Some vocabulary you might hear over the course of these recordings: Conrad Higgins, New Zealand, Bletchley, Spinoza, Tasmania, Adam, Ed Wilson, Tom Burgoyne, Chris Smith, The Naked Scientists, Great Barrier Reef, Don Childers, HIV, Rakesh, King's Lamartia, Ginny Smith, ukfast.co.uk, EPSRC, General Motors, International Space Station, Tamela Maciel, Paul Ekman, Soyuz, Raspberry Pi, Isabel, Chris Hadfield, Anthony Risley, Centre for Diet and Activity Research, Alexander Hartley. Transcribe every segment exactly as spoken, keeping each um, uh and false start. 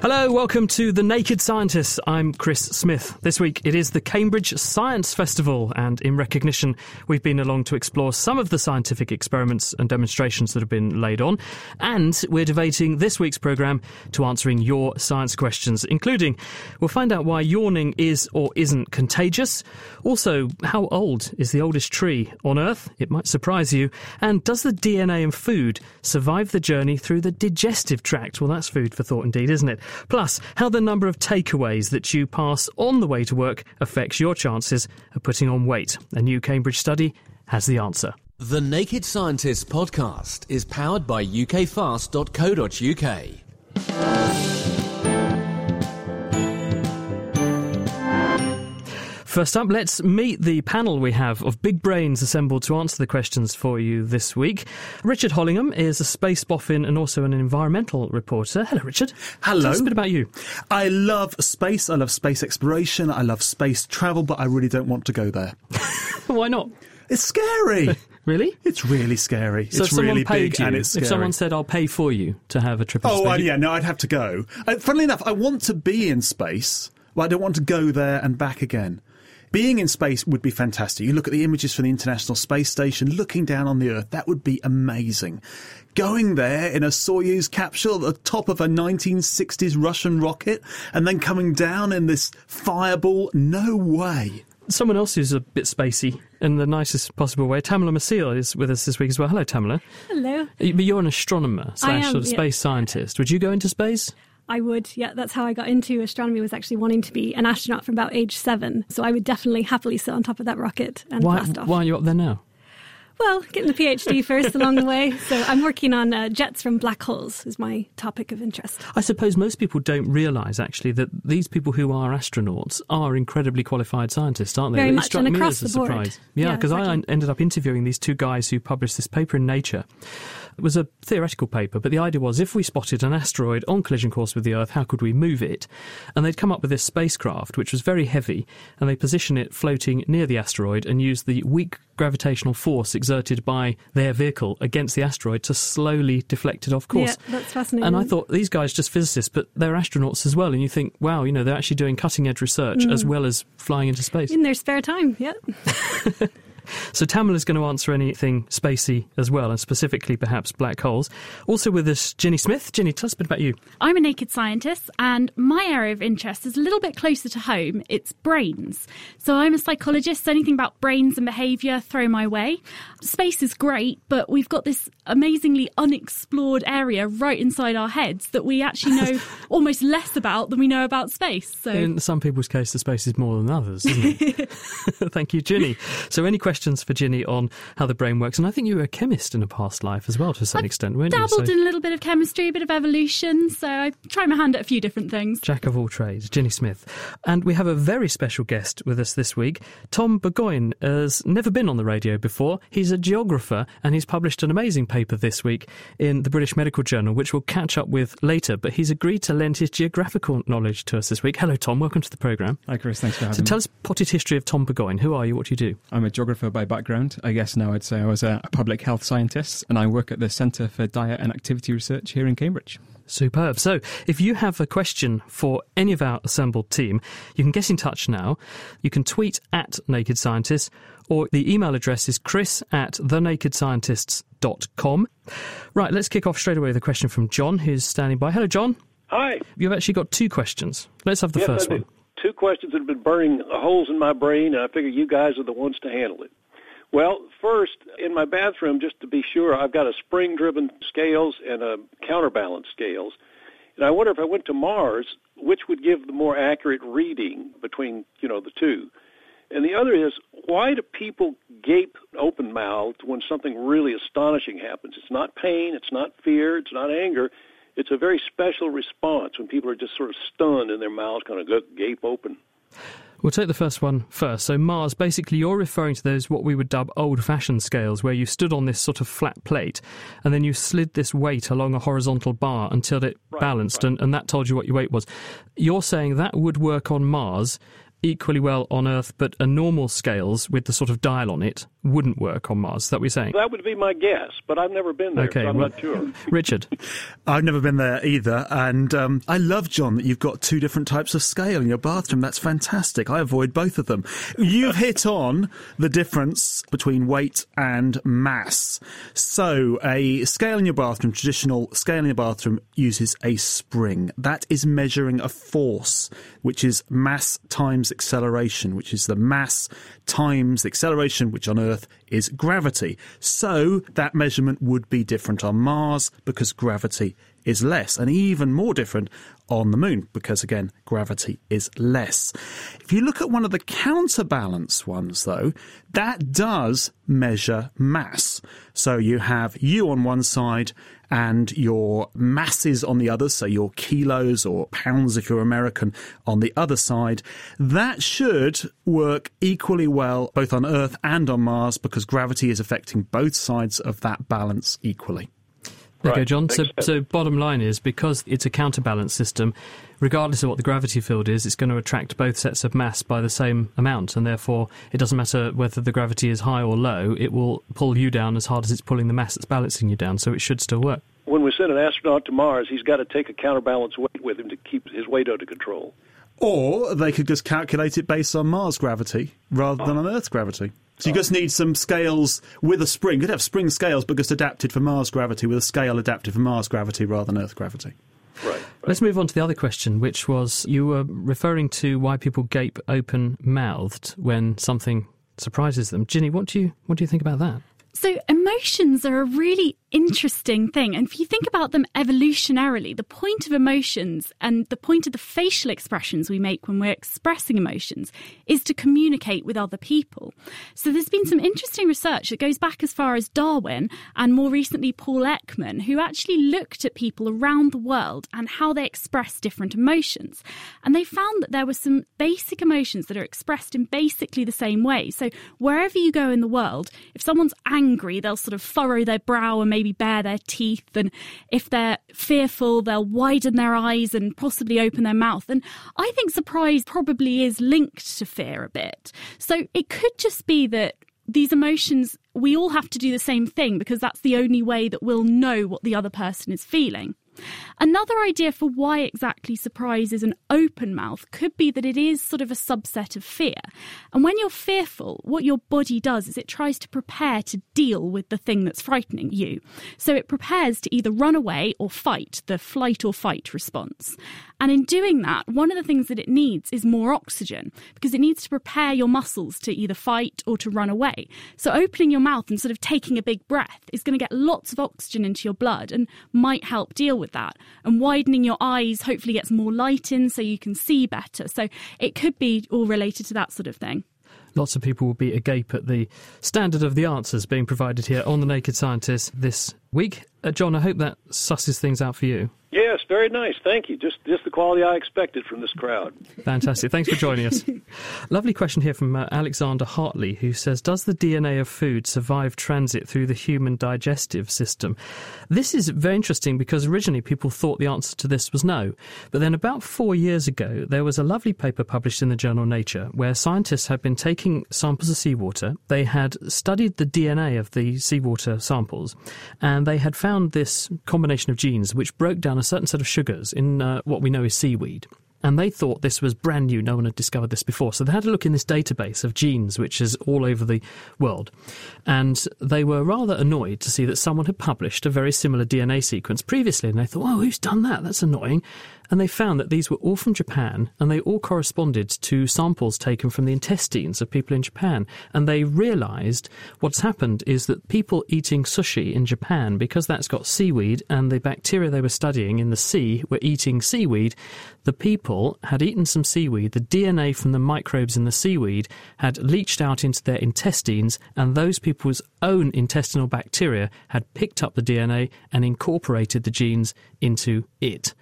Hello, welcome to The Naked Scientists. I'm Chris Smith. This week it is the Cambridge Science Festival, and in recognition we've been along to explore some of the scientific experiments and demonstrations that have been laid on, and we're devoting this week's programme to answering your science questions, including we'll find out why yawning is or isn't contagious, also how old is the oldest tree on Earth? It might surprise you. And does the D N A in food survive the journey through the digestive tract? Well, that's food for thought indeed, isn't it? Plus, how the number of takeaways that you pass on the way to work affects your chances of putting on weight. A new Cambridge study has the answer. The Naked Scientists podcast is powered by u k fast dot co dot u k. First up, let's meet the panel we have of big brains assembled to answer the questions for you this week. Richard Hollingham is a space boffin and also an environmental reporter. Hello, Richard. Hello. Tell us a bit about you. I love space. I love space exploration. I love space travel, but I really don't want to go there. Why not? It's scary. Really? It's really scary. So it's really big you, and it's scary. If someone said, I'll pay for you to have a trip into space. Oh, uh, yeah, no, I'd have to go. Uh, funnily enough, I want to be in space, but I don't want to go there and back again. Being in space would be fantastic. You look at the images from the International Space Station, looking down on the Earth, that would be amazing. Going there in a Soyuz capsule at the top of a nineteen sixties Russian rocket and then coming down in this fireball, no way. Someone else who's a bit spacey in the nicest possible way, Tamela Maciel is with us this week as well. Hello, Tamela. Hello. But you're an astronomer slash am, sort of yeah. space scientist. Would you go into space? I would, yeah. That's how I got into astronomy, was actually wanting to be an astronaut from about age seven. So I would definitely happily sit on top of that rocket and why, blast off. Why are you up there now? Well, getting the PhD first along the way. So I'm working on uh, jets from black holes is my topic of interest. I suppose most people don't realise, actually, that these people who are astronauts are incredibly qualified scientists, aren't they? Very much, and across the board. Surprise. Yeah, because yeah, exactly. I ended up interviewing these two guys who published this paper in Nature. It was a theoretical paper, but the idea was if we spotted an asteroid on collision course with the Earth, how could we move it? And they'd come up with this spacecraft, which was very heavy, and they position it floating near the asteroid and use the weak gravitational force exerted by their vehicle against the asteroid to slowly deflect it off course. Yeah, that's fascinating. And I thought, these guys are just physicists, but they're astronauts as well. And you think, wow, you know, they're actually doing cutting-edge research mm. as well as flying into space. In their spare time, yeah. So Tamela's going to answer anything spacey as well, and specifically perhaps black holes. Also with us, Ginny Smith. Ginny, tell us a bit about you. I'm a naked scientist, and my area of interest is a little bit closer to home. It's brains. So I'm a psychologist, so anything about brains and behaviour, throw my way. Space is great, but we've got this amazingly unexplored area right inside our heads that we actually know almost less about than we know about space. So in some people's case, the space is more than others, isn't it? Thank you, Ginny. So any questions? Questions for Ginny on how the brain works, and I think you were a chemist in a past life as well, to some I've extent, weren't you? I dabbled so, in a little bit of chemistry, a bit of evolution, so I try my hand at a few different things. Jack of all trades, Ginny Smith. And we have a very special guest with us this week. Tom Burgoyne has never been on the radio before. He's a geographer, and he's published an amazing paper this week in the British Medical Journal, which we'll catch up with later, but he's agreed to lend his geographical knowledge to us this week. Hello, Tom. Welcome to the programme. Hi, Chris. Thanks for having me. So tell us potted history of Tom Burgoyne. Who are you? What do you do? I'm a geographer by background. I guess now I'd say I was a public health scientist, and I work at the Centre for Diet and Activity Research here in Cambridge. Superb. So if you have a question for any of our assembled team, you can get in touch now. You can tweet at Naked Scientists, or the email address is chris at thenakedscientists dot com. Right, let's kick off straight away with a question from John, who's standing by. Hello, John. Hi. You've actually got two questions. Let's have the yes, first one. Two questions that have been burning holes in my brain, and I figure you guys are the ones to handle it. Well, first, in my bathroom, just to be sure, I've got a spring-driven scales and a counterbalance scales. And I wonder if I went to Mars, which would give the more accurate reading between, you know, the two. And the other is, why do people gape open-mouthed when something really astonishing happens? It's not pain, it's not fear, it's not anger. It's a very special response when people are just sort of stunned and their mouths kind of gape open. We'll take the first one first. So Mars, basically you're referring to those what we would dub old-fashioned scales, where you stood on this sort of flat plate and then you slid this weight along a horizontal bar until it right, balanced right. And, and that told you what your weight was. You're saying that would work on Mars equally well on Earth, but a normal scales with the sort of dial on it wouldn't work on Mars. Is that what you're saying? That would be my guess, but I've never been there, okay, so I'm well, not sure. Richard? I've never been there either, and um, I love, John, that you've got two different types of scale in your bathroom. That's fantastic. I avoid both of them. You've hit on the difference between weight and mass. So a scale in your bathroom, traditional scale in your bathroom, uses a spring. That is measuring a force, which is mass times acceleration, which is the mass times acceleration, which on Earth Earth is gravity. So that measurement would be different on Mars because gravity is less, and even more different on the Moon because, again, gravity is less. If you look at one of the counterbalance ones, though, that does measure mass. So you have U on one side and your masses on the other, so your kilos or pounds if you're American on the other side. That should work equally well both on Earth and on Mars because gravity is affecting both sides of that balance equally. There you right. go, John. So, so bottom line is, because it's a counterbalance system, regardless of what the gravity field is, it's going to attract both sets of mass by the same amount, and therefore it doesn't matter whether the gravity is high or low, it will pull you down as hard as it's pulling the mass that's balancing you down, so it should still work. When we send an astronaut to Mars, he's got to take a counterbalance weight with him to keep his weight under control. Or they could just calculate it based on Mars gravity rather than on Earth's gravity. So you just need some scales with a spring. You could have spring scales, but just adapted for Mars gravity, with a scale adapted for Mars gravity rather than Earth gravity. Right, right. Let's move on to the other question, which was you were referring to why people gape open-mouthed when something surprises them. Ginny, what do you what do you think about that? So emotions are a really interesting thing. And if you think about them evolutionarily, the point of emotions and the point of the facial expressions we make when we're expressing emotions is to communicate with other people. So there's been some interesting research that goes back as far as Darwin and more recently Paul Ekman, who actually looked at people around the world and how they express different emotions. And they found that there were some basic emotions that are expressed in basically the same way. So wherever you go in the world, if someone's angry, they'll sort of furrow their brow and maybe bare their teeth, and if they're fearful, they'll widen their eyes and possibly open their mouth. And I think surprise probably is linked to fear a bit. So it could just be that these emotions, we all have to do the same thing because that's the only way that we'll know what the other person is feeling. Another idea for why exactly surprise is an open mouth could be that it is sort of a subset of fear. And when you're fearful, what your body does is it tries to prepare to deal with the thing that's frightening you. So it prepares to either run away or fight, the flight or fight response. And in doing that, one of the things that it needs is more oxygen, because it needs to prepare your muscles to either fight or to run away. So opening your mouth and sort of taking a big breath is going to get lots of oxygen into your blood and might help deal with that. And widening your eyes hopefully gets more light in so you can see better. So it could be all related to that sort of thing. Lots of people will be agape at the standard of the answers being provided here on The Naked Scientist this week. Uh, John, I hope that susses things out for you. Yes, very nice. Thank you. Just just the quality I expected from this crowd. Fantastic. Thanks for joining us. Lovely question here from uh, Alexander Hartley, who says, does the D N A of food survive transit through the human digestive system? This is very interesting because originally people thought the answer to this was no. But then about four years ago, there was a lovely paper published in the journal Nature where scientists had been taking samples of seawater. They had studied the D N A of the seawater samples, and they had found this combination of genes which broke down a certain set of sugars in uh, what we know is seaweed. and they thought this was brand new. No one had discovered this before. So they had a look in this database of genes, which is all over the world, and they were rather annoyed to see that someone had published a very similar D N A sequence previously, and they thought, oh, who's done that? That's annoying. And they found that these were all from Japan, and they all corresponded to samples taken from the intestines of people in Japan. And they realised what's happened is that people eating sushi in Japan, because that's got seaweed and the bacteria they were studying in the sea were eating seaweed, the people had eaten some seaweed, the D N A from the microbes in the seaweed had leached out into their intestines, and those people's own intestinal bacteria had picked up the D N A and incorporated the genes into it.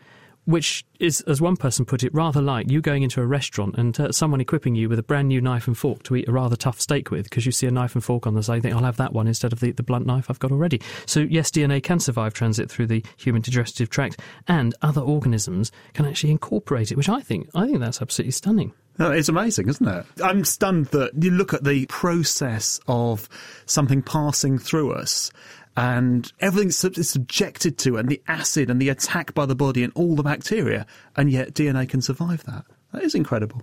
Which is, as one person put it, rather like you going into a restaurant and uh, someone equipping you with a brand new knife and fork to eat a rather tough steak with, because you see a knife and fork on the side, you think, I'll have that one instead of the, the blunt knife I've got already. So yes, D N A can survive transit through the human digestive tract, and other organisms can actually incorporate it, which I think I think that's absolutely stunning. Oh, it's amazing, isn't it? I'm stunned that you look at the process of something passing through us, and everything's subjected to it, and the acid and the attack by the body and all the bacteria, and yet D N A can survive that. That is incredible.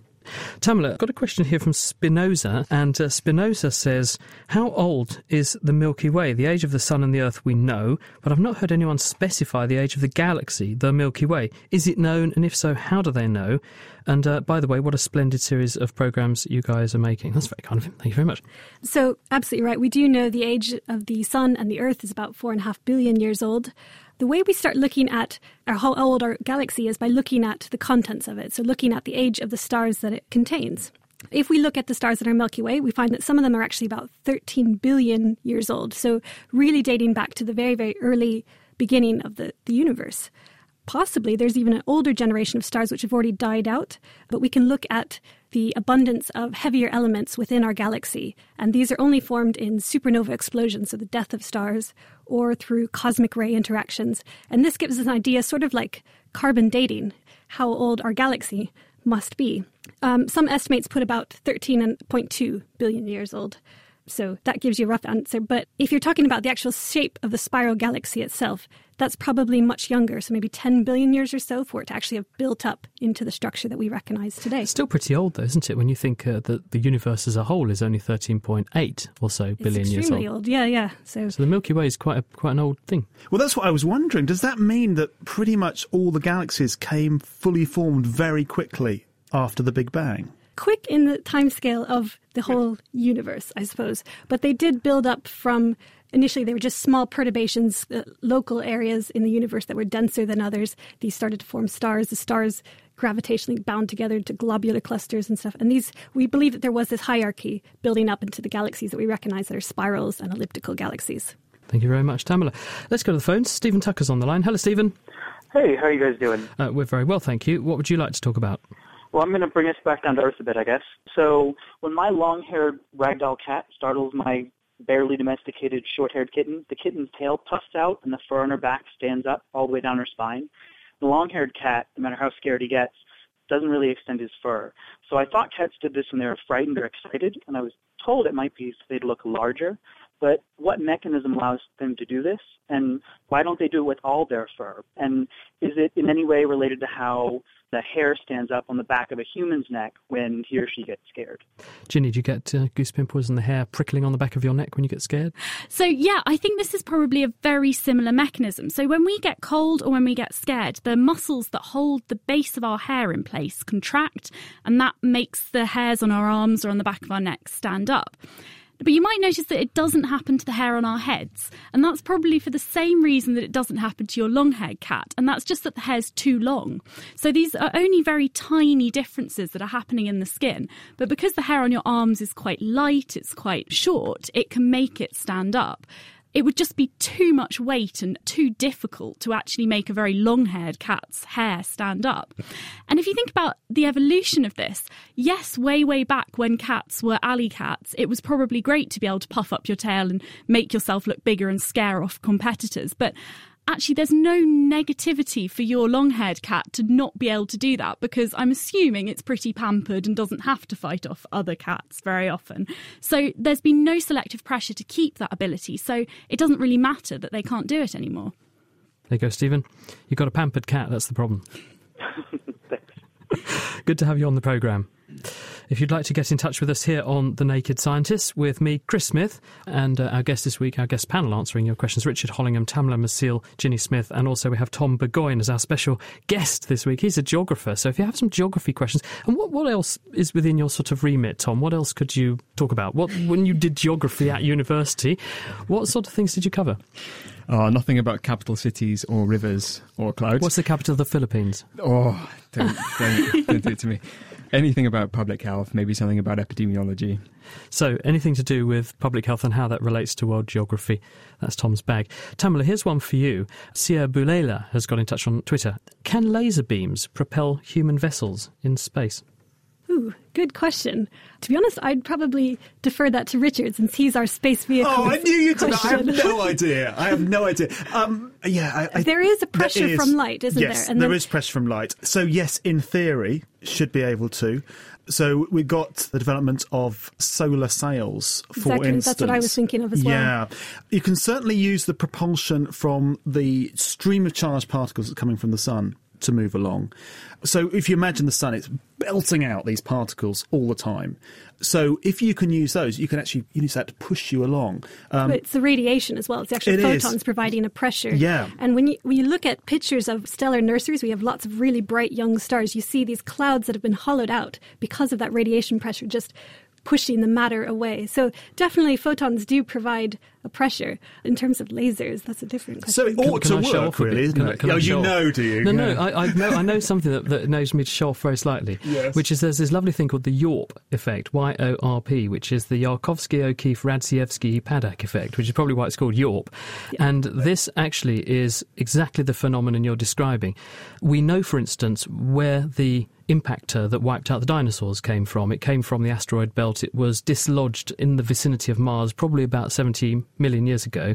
Tamela, I've got a question here from Spinoza, and uh, Spinoza says, how old is the Milky Way? The age of the sun and the earth we know, but I've not heard anyone specify the age of the galaxy, the Milky Way. Is it known, and if so, how do they know? And uh, by the way, what a splendid series of programmes you guys are making. That's very kind of him. Thank you very much. So, absolutely right. We do know the age of the sun and the earth is about four and a half billion years old. The way we start looking at our, how old our galaxy is by looking at the contents of it, so looking at the age of the stars that it contains. If we look at the stars in our Milky Way, we find that some of them are actually about thirteen billion years old, so really dating back to the very, very early beginning of the, the universe. Possibly there's even an older generation of stars which have already died out, but we can look at the abundance of heavier elements within our galaxy, and these are only formed in supernova explosions, so the death of stars, or through cosmic ray interactions. And this gives us an idea, sort of like carbon dating, how old our galaxy must be. Um, some estimates put about thirteen point two billion years old. So that gives you a rough answer. But if you're talking about the actual shape of the spiral galaxy itself, that's probably much younger, so maybe ten billion years or so for it to actually have built up into the structure that we recognise today. It's still pretty old, though, isn't it, when you think uh, that the universe as a whole is only thirteen point eight or so billion years old. It's extremely old, yeah, yeah. So, so the Milky Way is quite, a, quite an old thing. Well, that's what I was wondering. Does that mean that pretty much all the galaxies came fully formed very quickly after the Big Bang? Quick in the timescale of the whole universe, I suppose. But they did build up from, initially they were just small perturbations, uh, local areas in the universe that were denser than others. These started to form stars. The stars gravitationally bound together into globular clusters and stuff. And these, we believe that there was this hierarchy building up into the galaxies that we recognize that are spirals and elliptical galaxies. Thank you very much, Tamela. Let's go to the phones. Stephen Tucker's on the line. Hello, Stephen. Hey, how are you guys doing? Uh, we're very well, thank you. What would you like to talk about? Well, I'm going to bring us back down to earth a bit, I guess. So when my long-haired ragdoll cat startles my barely domesticated short-haired kitten, the kitten's tail puffs out and the fur on her back stands up all the way down her spine. The long-haired cat, no matter how scared he gets, doesn't really extend his fur. So I thought cats did this when they were frightened or excited, and I was told it might be so they'd look larger. But what mechanism allows them to do this, and why don't they do it with all their fur? And is it in any way related to how the hair stands up on the back of a human's neck when he or she gets scared? Ginny, do you get uh, goose pimples and the hair prickling on the back of your neck when you get scared? So, yeah, I think this is probably a very similar mechanism. So when we get cold or when we get scared, the muscles that hold the base of our hair in place contract, and that makes the hairs on our arms or on the back of our neck stand up. But you might notice that it doesn't happen to the hair on our heads. And that's probably for the same reason that it doesn't happen to your long-haired cat. And that's just that the hair's too long. So these are only very tiny differences that are happening in the skin. But because the hair on your arms is quite light, it's quite short, it can make it stand up. It would just be too much weight and too difficult to actually make a very long-haired cat's hair stand up. And if you think about the evolution of this, yes, way, way back when cats were alley cats, it was probably great to be able to puff up your tail and make yourself look bigger and scare off competitors. But actually, there's no negativity for your long-haired cat to not be able to do that, because I'm assuming it's pretty pampered and doesn't have to fight off other cats very often. So there's been no selective pressure to keep that ability, so it doesn't really matter that they can't do it anymore. There you go, Stephen. You've got a pampered cat, that's the problem. Good to have you on the programme. If you'd like to get in touch with us here on The Naked Scientists, with me, Chris Smith, and uh, our guest this week, our guest panel answering your questions, Richard Hollingham, Tamela Maciel, Ginny Smith, and also we have Tom Burgoyne as our special guest this week. He's a geographer, so if you have some geography questions, and what, what else is within your sort of remit, Tom? What else could you talk about? What, when you did geography at university, what sort of things did you cover? Oh, nothing about capital cities or rivers or clouds. What's the capital of the Philippines? Oh, don't, don't, don't do it to me. Anything about public health, maybe something about epidemiology. So anything to do with public health and how that relates to world geography. That's Tom's bag. Tamela, here's one for you. Sia Bulela has got in touch on Twitter. Can laser beams propel human vessels in space? Ooh, good question. To be honest, I'd probably defer that to Richard, since he's our space vehicle. Oh, I knew you'd question. I have no idea. I have no idea. Um, yeah, I, I, there is a pressure is, from light, isn't yes, there? And there then, is pressure from light. So yes, in theory, should be able to. So we got the development of solar sails, for exactly, instance. That's what I was thinking of as well. Yeah. You can certainly use the propulsion from the stream of charged particles that's coming from the sun to move along. So if you imagine the sun, it's belting out these particles all the time. So if you can use those, you can actually use that to push you along. Um, but it's the radiation as well. It's actually photons is. providing a pressure. Yeah. And when you, when you look at pictures of stellar nurseries, we have lots of really bright young stars. You see these clouds that have been hollowed out because of that radiation pressure just pushing the matter away. So definitely photons do provide a pressure. In terms of lasers, that's a different question. So it ought can, can to work, really, isn't it? Oh, you know, do you? No, yeah. no, I, I know I know something that, that knows me to show off very slightly, yes. which is there's this lovely thing called the YORP effect, Y O R P, which is the Yarkovsky-O'Keefe-Radziejewski-Paddock effect, which is probably why it's called YORP. Yeah. And this actually is exactly the phenomenon you're describing. We know, for instance, where the impactor that wiped out the dinosaurs came from. It came from the asteroid belt. It was dislodged in the vicinity of Mars probably about seventy million years ago,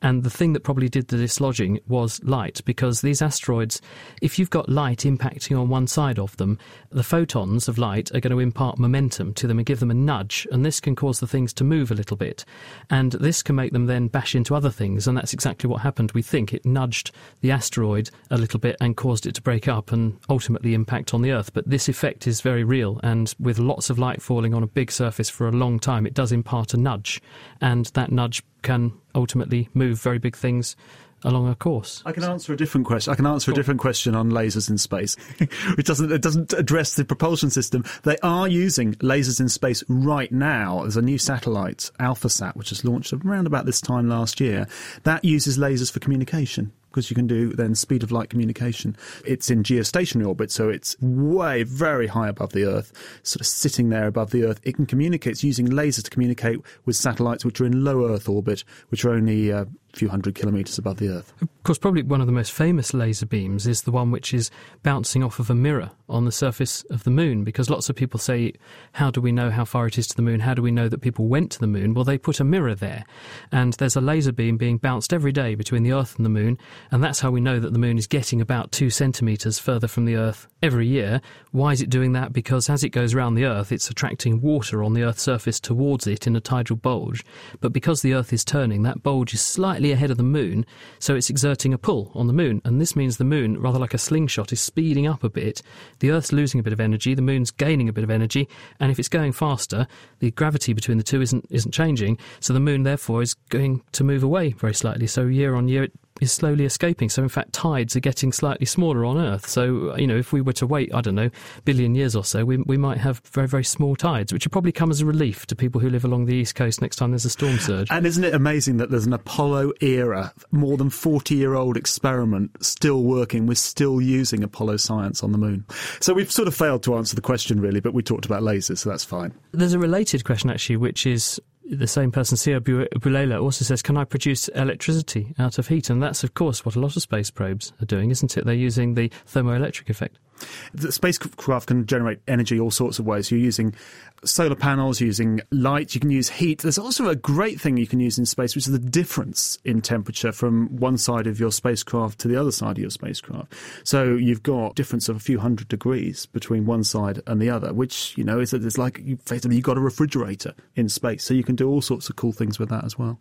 and the thing that probably did the dislodging was light, because these asteroids, if you've got light impacting on one side of them, the photons of light are going to impart momentum to them and give them a nudge, and this can cause the things to move a little bit, and this can make them then bash into other things, and that's exactly what happened. We think it nudged the asteroid a little bit and caused it to break up and ultimately impact on the Earth. But this effect is very real, and with lots of light falling on a big surface for a long time, it does impart a nudge, and that nudge can ultimately move very big things along a course. I can answer a different question. I can answer cool. a different question on lasers in space, which doesn't it doesn't address the propulsion system. They are using lasers in space right now. There's a new satellite, AlphaSat, which was launched around about this time last year, that uses lasers for communication, because you can do then speed of light communication. It's in geostationary orbit, so it's way, very high above the Earth, sort of sitting there above the Earth. It can communicate. It's using lasers to communicate with satellites which are in low Earth orbit, which are only a few hundred kilometres above the Earth. Of course, probably one of the most famous laser beams is the one which is bouncing off of a mirror on the surface of the Moon, because lots of people say, how do we know how far it is to the Moon? How do we know that people went to the Moon? Well, they put a mirror there, and there's a laser beam being bounced every day between the Earth and the Moon, and that's how we know that the Moon is getting about two centimetres further from the Earth every year. Why is it doing that? Because as it goes around the Earth, it's attracting water on the Earth's surface towards it in a tidal bulge. But because the Earth is turning, that bulge is slightly ahead of the Moon, so it's exerting a pull on the Moon. And this means the Moon, rather like a slingshot, is speeding up a bit. The Earth's losing a bit of energy, the Moon's gaining a bit of energy, and if it's going faster, the gravity between the two isn't isn't changing, so the Moon, therefore, is going to move away very slightly. So year on year, it is slowly escaping. So in fact, tides are getting slightly smaller on Earth. So, you know, if we were to wait, I don't know, billion years or so, we we might have very, very small tides, which would probably come as a relief to people who live along the East Coast next time there's a storm surge. And isn't it amazing that there's an Apollo-era, more than forty-year-old experiment still working? We're still using Apollo science on the Moon. So we've sort of failed to answer the question, really, but we talked about lasers, so that's fine. There's a related question, actually, which is... the same person, Sia Bulela, also says, can I produce electricity out of heat? And that's, of course, what a lot of space probes are doing, isn't it? They're using the thermoelectric effect. The spacecraft can generate energy all sorts of ways. You're using solar panels, using light, you can use heat. There's also a great thing you can use in space, which is the difference in temperature from one side of your spacecraft to the other side of your spacecraft. So you've got a difference of a few hundred degrees between one side and the other, which, you know, is it's like you've got a refrigerator in space. So you can do all sorts of cool things with that as well.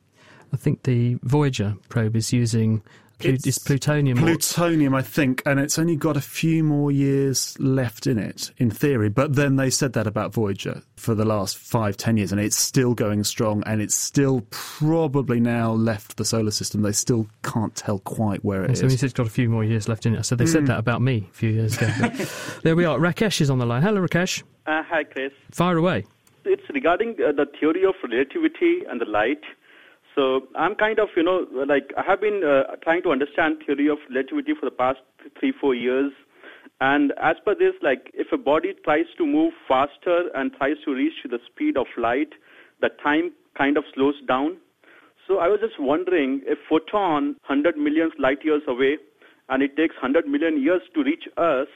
I think the Voyager probe is using Plu- it's, it's plutonium. Plutonium, I think, and it's only got a few more years left in it, in theory. But then they said that about Voyager for the last five, ten years, and it's still going strong, and it's still probably now left the solar system. They still can't tell quite where it so is. So it's got a few more years left in it. So they mm. said that about me a few years ago. There we are. Rakesh is on the line. Hello, Rakesh. Uh, hi, Chris. Fire away. It's regarding uh, the theory of relativity and the light. So I'm kind of, you know, like I have been uh, trying to understand theory of relativity for the past three, four years. And as per this, like if a body tries to move faster and tries to reach the speed of light, the time kind of slows down. So I was just wondering, a photon one hundred million light years away, and it takes one hundred million years to reach us,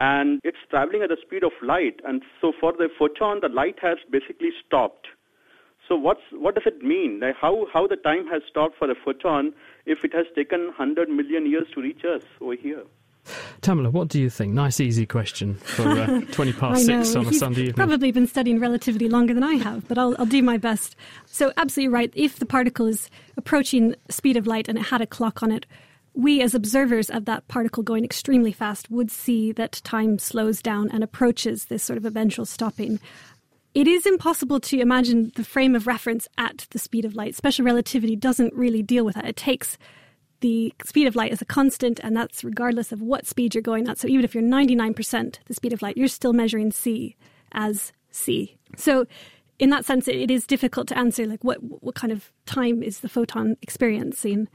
and it's traveling at the speed of light. And so for the photon, the light has basically stopped. So what's, what does it mean? Like how, how the time has stopped for a photon if it has taken one hundred million years to reach us over here? Tamela, what do you think? Nice, easy question for uh, twenty past six on a Sunday evening. Probably been studying relativity longer than I have, but I'll, I'll do my best. So absolutely right. If the particle is approaching the speed of light and it had a clock on it, we as observers of that particle going extremely fast would see that time slows down and approaches this sort of eventual stopping. It is impossible to imagine the frame of reference at the speed of light. Special relativity doesn't really deal with that. It takes the speed of light as a constant, and that's regardless of what speed you're going at. So even if you're ninety-nine percent the speed of light, you're still measuring c as c. So in that sense, it is difficult to answer, like, what what kind of time is the photon experiencing?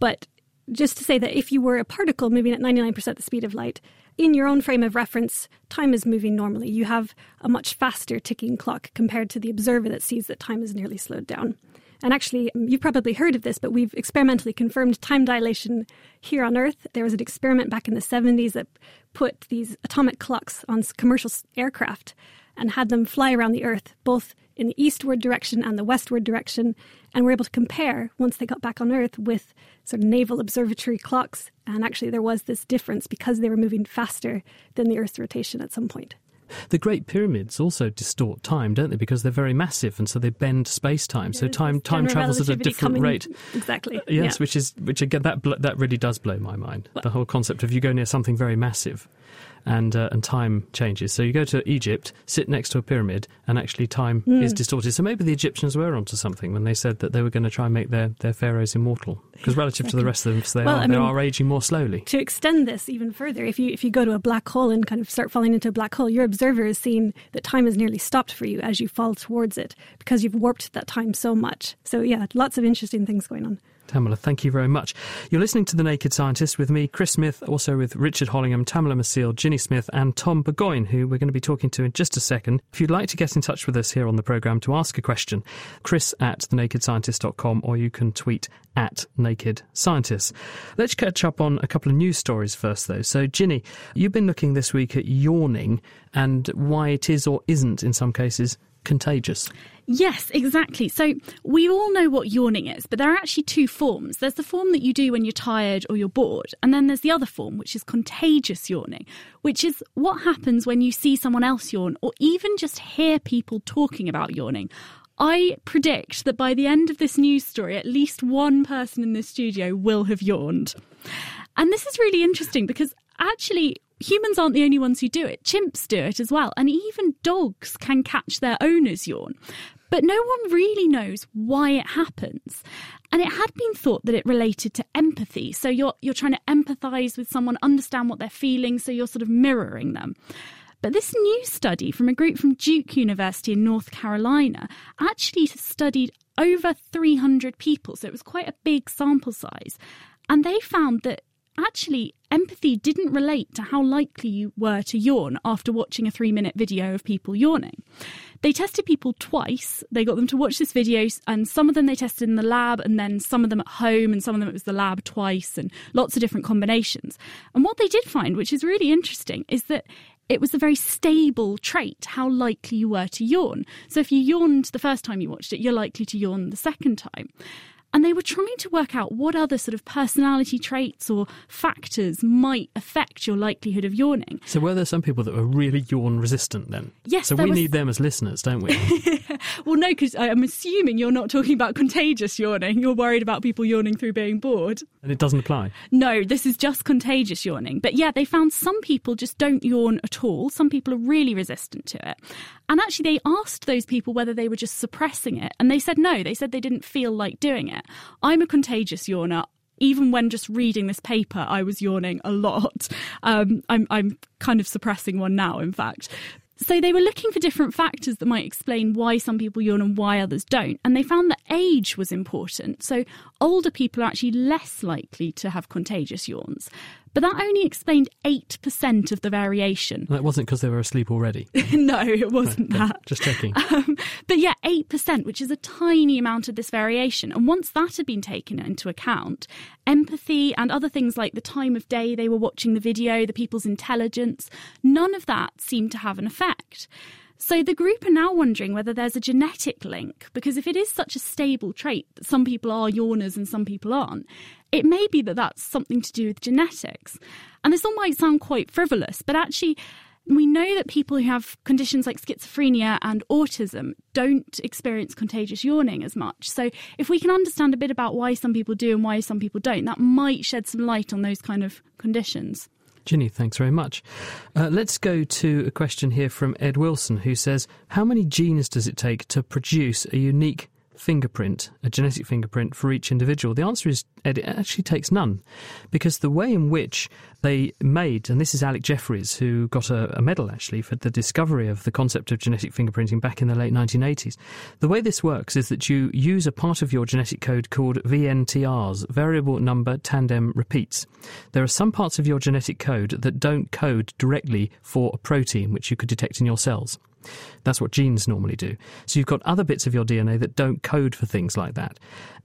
But just to say that if you were a particle moving at ninety-nine percent the speed of light, in your own frame of reference, time is moving normally. You have a much faster ticking clock compared to the observer that sees that time is nearly slowed down. And actually, you've probably heard of this, but we've experimentally confirmed time dilation here on Earth. There was an experiment back in the seventies that put these atomic clocks on commercial aircraft and had them fly around the Earth, both in the eastward direction and the westward direction, and were able to compare, once they got back on Earth, with sort of naval observatory clocks. And actually there was this difference because they were moving faster than the Earth's rotation at some point. The Great Pyramids also distort time, don't they? Because they're very massive, and so they bend space-time. Yeah, so time time travels at a different rate. Exactly. Yes, yeah. which is which again that blo- that really does blow my mind. Well, the whole concept of you go near something very massive, and uh, and time changes. So you go to Egypt, sit next to a pyramid, and actually time mm. is distorted. So maybe the Egyptians were onto something when they said that they were going to try and make their, their pharaohs immortal, because relative exactly. to the rest of them, so they well, are I they mean, are aging more slowly. To extend this even further, if you if you go to a black hole and kind of start falling into a black hole, your observer is seeing that time has nearly stopped for you as you fall towards it, because you've warped that time so much. So yeah, lots of interesting things going on. Tamela, thank you very much. You're listening to The Naked Scientist with me, Chris Smith, also with Richard Hollingham, Tamela Maciel, Ginny Smith and Tom Burgoyne, who we're going to be talking to in just a second. If you'd like to get in touch with us here on the programme to ask a question, chris at thenakedscientist dot com, or you can tweet at Naked Scientists. Let's catch up on a couple of news stories first, though. So, Ginny, you've been looking this week at yawning and why it is or isn't, in some cases, contagious. Yes, exactly. So we all know what yawning is, but there are actually two forms. There's the form that you do when you're tired or you're bored, and then there's the other form, which is contagious yawning, which is what happens when you see someone else yawn or even just hear people talking about yawning. I predict that by the end of this news story, at least one person in this studio will have yawned. And this is really interesting because actually humans aren't the only ones who do it. Chimps do it as well. And even dogs can catch their owner's yawn. But no one really knows why it happens. And it had been thought that it related to empathy. So you're you're trying to empathise with someone, understand what they're feeling, so you're sort of mirroring them. But this new study from a group from Duke University in North Carolina actually studied over three hundred people. So it was quite a big sample size. And they found that actually empathy didn't relate to how likely you were to yawn after watching a three-minute video of people yawning. They tested people twice. They got them to watch this video, and some of them they tested in the lab, and then some of them at home, and some of them it was the lab twice, and lots of different combinations. And what they did find, which is really interesting, is that it was a very stable trait, how likely you were to yawn. So if you yawned the first time you watched it, you're likely to yawn the second time. And they were trying to work out what other sort of personality traits or factors might affect your likelihood of yawning. So were there some people that were really yawn resistant then? Yes. So we was... need them as listeners, don't we? Well, no, because I'm assuming you're not talking about contagious yawning. You're worried about people yawning through being bored. And it doesn't apply? No, this is just contagious yawning. But yeah, they found some people just don't yawn at all. Some people are really resistant to it. And actually, they asked those people whether they were just suppressing it. And they said no. They said they didn't feel like doing it. I'm a contagious yawner. Even when just reading this paper, I was yawning a lot. Um, I'm, I'm kind of suppressing one now, in fact. So they were looking for different factors that might explain why some people yawn and why others don't. And they found that age was important. So older people are actually less likely to have contagious yawns. But that only explained eight percent of the variation. That wasn't because they were asleep already? No, it wasn't right, that. Just checking. Um, but yeah, eight percent, which is a tiny amount of this variation. And once that had been taken into account, empathy and other things like the time of day they were watching the video, the people's intelligence, none of that seemed to have an effect. So the group are now wondering whether there's a genetic link, because if it is such a stable trait that some people are yawners and some people aren't, it may be that that's something to do with genetics. And this all might sound quite frivolous, but actually we know that people who have conditions like schizophrenia and autism don't experience contagious yawning as much. So if we can understand a bit about why some people do and why some people don't, that might shed some light on those kind of conditions. Ginny, thanks very much. Uh, let's go to a question here from Ed Wilson, who says, how many genes does it take to produce a unique fingerprint, a genetic fingerprint for each individual? The answer is, Ed, it actually takes none, because the way in which they made, and this is Alec Jeffries, who got a, a medal actually for the discovery of the concept of genetic fingerprinting back in the late nineteen eighties. The way this works is that you use a part of your genetic code called V N T Rs, variable number tandem repeats. There are some parts of your genetic code that don't code directly for a protein which you could detect in your cells. That's what genes normally do. So you've got other bits of your D N A that don't code for things like that.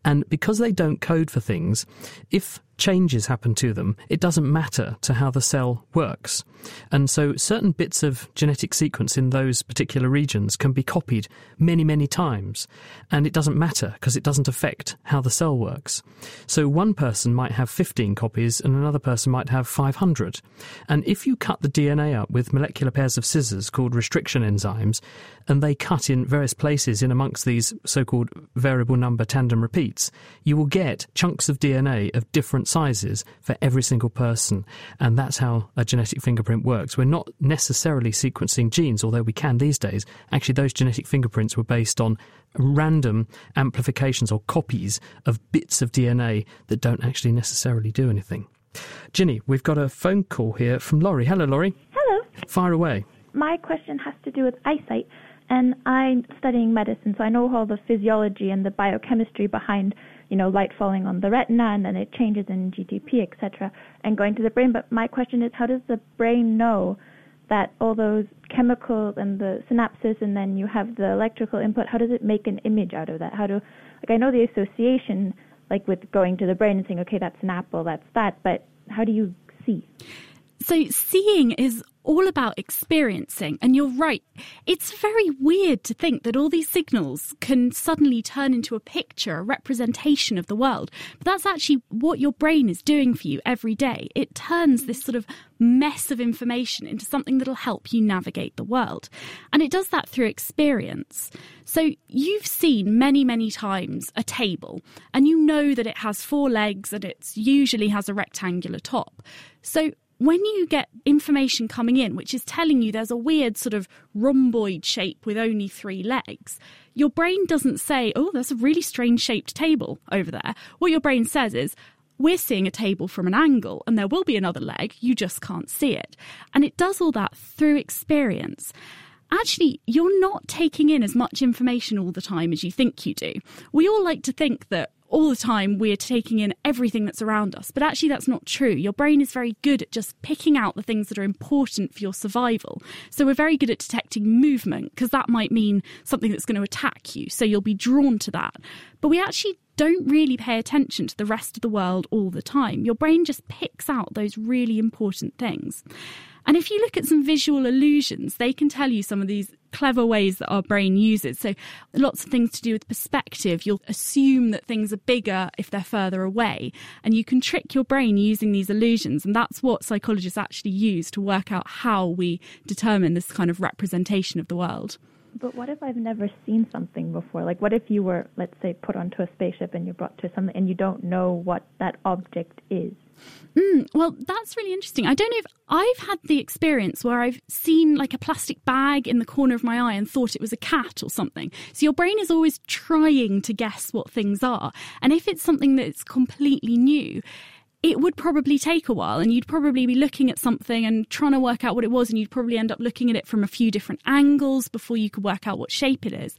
And because they don't code for things, if changes happen to them, it doesn't matter to how the cell works. And so certain bits of genetic sequence in those particular regions can be copied many, many times. And it doesn't matter because it doesn't affect how the cell works. So one person might have fifteen copies and another person might have five hundred. And if you cut the D N A up with molecular pairs of scissors called restriction enzymes, and they cut in various places in amongst these so-called variable number tandem repeats, you will get chunks of D N A of different sizes for every single person. And that's how a genetic fingerprint works. We're not necessarily sequencing genes, although we can these days. Actually, those genetic fingerprints were based on random amplifications or copies of bits of D N A that don't actually necessarily do anything. Ginny, we've got a phone call here from Laurie. Hello, Laurie. Hello. Fire away. My question has to do with eyesight, and I'm studying medicine, so I know all the physiology and the biochemistry behind, you know, light falling on the retina, and then it changes in G D P, et cetera, and going to the brain. But my question is, how does the brain know that all those chemicals and the synapses, and then you have the electrical input, how does it make an image out of that? How do, like, I know the association, like with going to the brain and saying, okay, that's an apple, that's that, but how do you see? So seeing is all about experiencing, and you're right, it's very weird to think that all these signals can suddenly turn into a picture, a representation of the world. But that's actually what your brain is doing for you every day. It turns this sort of mess of information into something that'll help you navigate the world. And it does that through experience. So you've seen many, many times a table, and you know that it has four legs and it usually has a rectangular top. So when you get information coming in, which is telling you there's a weird sort of rhomboid shape with only three legs, your brain doesn't say, oh, that's a really strange shaped table over there. What your brain says is, we're seeing a table from an angle and there will be another leg, you just can't see it. And it does all that through experience. Actually, you're not taking in as much information all the time as you think you do. We all like to think that all the time we're taking in everything that's around us. But actually, that's not true. Your brain is very good at just picking out the things that are important for your survival. So we're very good at detecting movement, because that might mean something that's going to attack you. So you'll be drawn to that. But we actually don't really pay attention to the rest of the world all the time. Your brain just picks out those really important things. And if you look at some visual illusions, they can tell you some of these clever ways that our brain uses. So lots of things to do with perspective. You'll assume that things are bigger if they're further away. And you can trick your brain using these illusions. And that's what psychologists actually use to work out how we determine this kind of representation of the world. But what if I've never seen something before? Like, what if you were, let's say, put onto a spaceship and you're brought to something and you don't know what that object is? Mm, well, that's really interesting. I don't know if I've had the experience where I've seen like a plastic bag in the corner of my eye and thought it was a cat or something. So your brain is always trying to guess what things are. And if it's something that's completely new, it would probably take a while, and you'd probably be looking at something and trying to work out what it was, and you'd probably end up looking at it from a few different angles before you could work out what shape it is.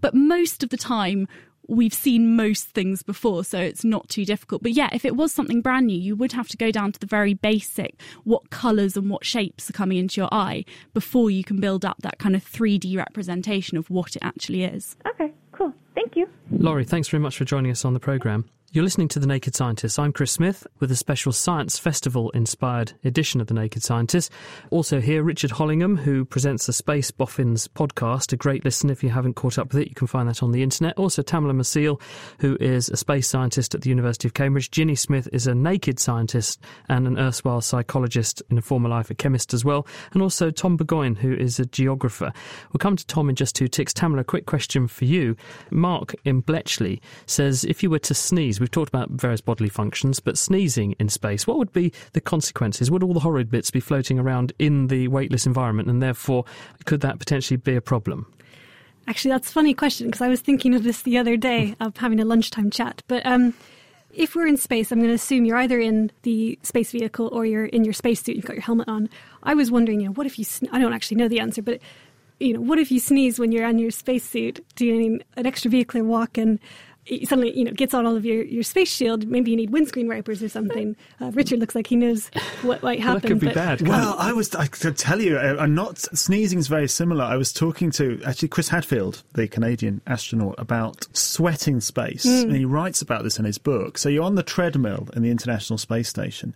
But most of the time, we've seen most things before, so it's not too difficult. But yeah, if it was something brand new, you would have to go down to the very basic, what colours and what shapes are coming into your eye, before you can build up that kind of three D representation of what it actually is. Okay, cool. Thank you. Laurie, thanks very much for joining us on the programme. You're listening to The Naked Scientists. I'm Chris Smith with a special science festival-inspired edition of The Naked Scientists. Also here, Richard Hollingham, who presents the Space Boffins podcast, a great listen if you haven't caught up with it. You can find that on the internet. Also, Tamela Maciel, who is a space scientist at the University of Cambridge. Ginny Smith is a naked scientist and an erstwhile psychologist, in a former life a chemist as well. And also Tom Burgoyne, who is a geographer. We'll come to Tom in just two ticks. Tamela, a quick question for you. Mark in Bletchley says, if you were to sneeze, we've talked about various bodily functions, but sneezing in space, what would be the consequences? Would all the horrid bits be floating around in the weightless environment, and therefore could that potentially be a problem? Actually, that's a funny question, because I was thinking of this the other day of having a lunchtime chat. But um, if we're in space, I'm going to assume you're either in the space vehicle or you're in your spacesuit. You've got your helmet on. I was wondering, you know, what if you... Sne- I don't actually know the answer, but, you know, what if you sneeze when you're on your spacesuit doing an extravehicular walk and... It suddenly, you know, gets on all of your, your space shield. Maybe you need windscreen wipers or something. Uh, Richard looks like he knows what might happen. Well, that could be but, bad. Well, I was, I could tell you, I, I'm not, sneezing is very similar. I was talking to, actually, Chris Hadfield, the Canadian astronaut, about sweat in space. Mm. And he writes about this in his book. So you're on the treadmill in the International Space Station.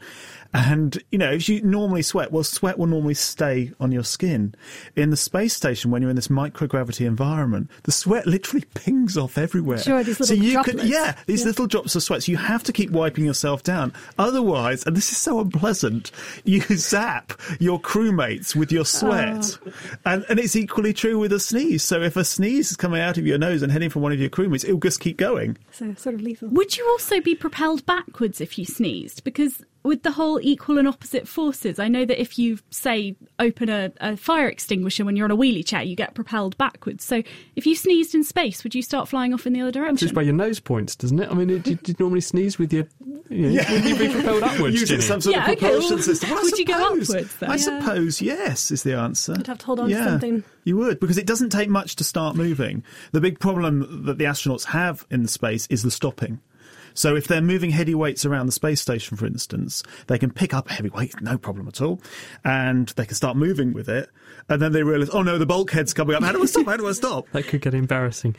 And, you know, if you normally sweat, well, sweat will normally stay on your skin. In the space station, when you're in this microgravity environment, the sweat literally pings off everywhere. Sure, these little so you droplets. Could, yeah, these yeah. little drops of sweat. So you have to keep wiping yourself down. Otherwise, and this is so unpleasant, you zap your crewmates with your sweat. Oh. And, and it's equally true with a sneeze. So if a sneeze is coming out of your nose and heading for one of your crewmates, it'll just keep going. So sort of lethal. Would you also be propelled backwards if you sneezed? Because... with the whole equal and opposite forces, I know that if you, say, open a, a fire extinguisher when you're on a wheelie chair, you get propelled backwards. So if you sneezed in space, would you start flying off in the other direction? Just by your nose points, doesn't it? I mean, do you, do you normally sneeze with your... You know, yeah. Would you be propelled upwards? You did some sort yeah, of propulsion okay. system. Well, would suppose, you go upwards, though? I yeah. suppose, yes, is the answer. You'd have to hold on yeah, to something. You would, because it doesn't take much to start moving. The big problem that the astronauts have in space is the stopping. So if they're moving heavy weights around the space station, for instance, they can pick up heavy weights, no problem at all, and they can start moving with it, and then they realise, oh no, the bulkhead's coming up, how do I stop, how do I stop? That could get embarrassing.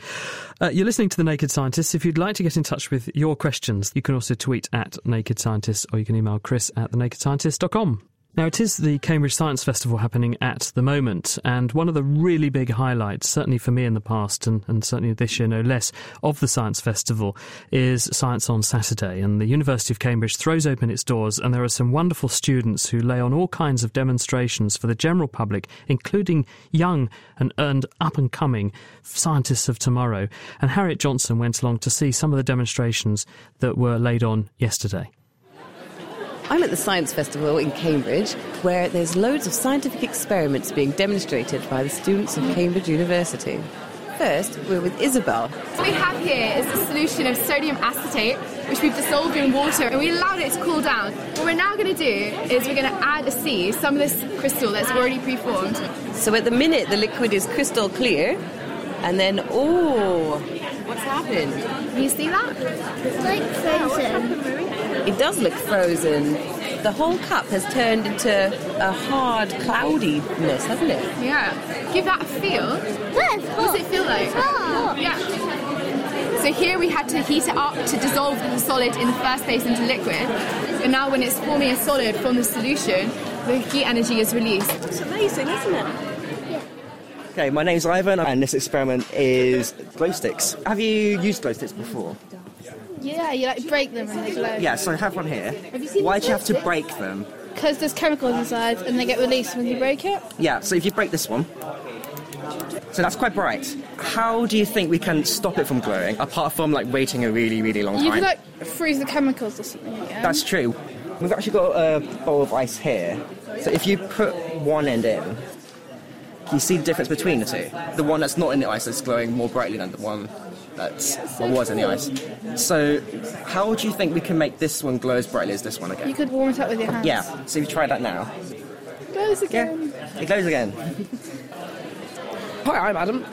Uh, you're listening to The Naked Scientists. If you'd like to get in touch with your questions, you can also tweet at Naked Scientists, or you can email Chris at the naked scientist dot com. Now, it is the Cambridge Science Festival happening at the moment, and one of the really big highlights, certainly for me in the past, and, and certainly this year no less, of the Science Festival is Science on Saturday. And the University of Cambridge throws open its doors, and there are some wonderful students who lay on all kinds of demonstrations for the general public, including young and earned up-and-coming scientists of tomorrow. And Harriet Johnson went along to see some of the demonstrations that were laid on yesterday. I'm at the Science Festival in Cambridge, where there's loads of scientific experiments being demonstrated by the students of Cambridge University. First, we're with Isabel. What we have here is a solution of sodium acetate, which we've dissolved in water, and we allowed it to cool down. What we're now going to do is we're going to add a sea, some of this crystal that's already preformed. So at the minute, the liquid is crystal clear, and then, oh, what's happened? Can you see that? It's like frozen. It does look frozen. The whole cup has turned into a hard cloudiness, hasn't it? Yeah. Give that a feel. What does it feel like? Hot. Yeah. So here we had to heat it up to dissolve the solid in the first place into liquid. And now when it's forming a solid from the solution, the heat energy is released. It's amazing, isn't it? Okay, my name's Ivan, and this experiment is glow sticks. Have you used glow sticks before? Yeah, you like break them and they glow. Yeah, so I have one here. Have you seen Why do you have to break them? Because there's chemicals inside and they get released when you break it. Yeah, so if you break this one, so that's quite bright. How do you think we can stop it from glowing, apart from like waiting a really, really long time? You could like freeze the chemicals or something again. That's true. We've actually got a bowl of ice here. So if you put one end in, you see the difference between the two. The one that's not in the ice is glowing more brightly than the one that's what was in the ice. So how do you think we can make this one glow as brightly as this one again? You could warm it up with your hands. Yeah, so you try that now. It glows again. Yeah. It glows again. Hi, I'm Adam.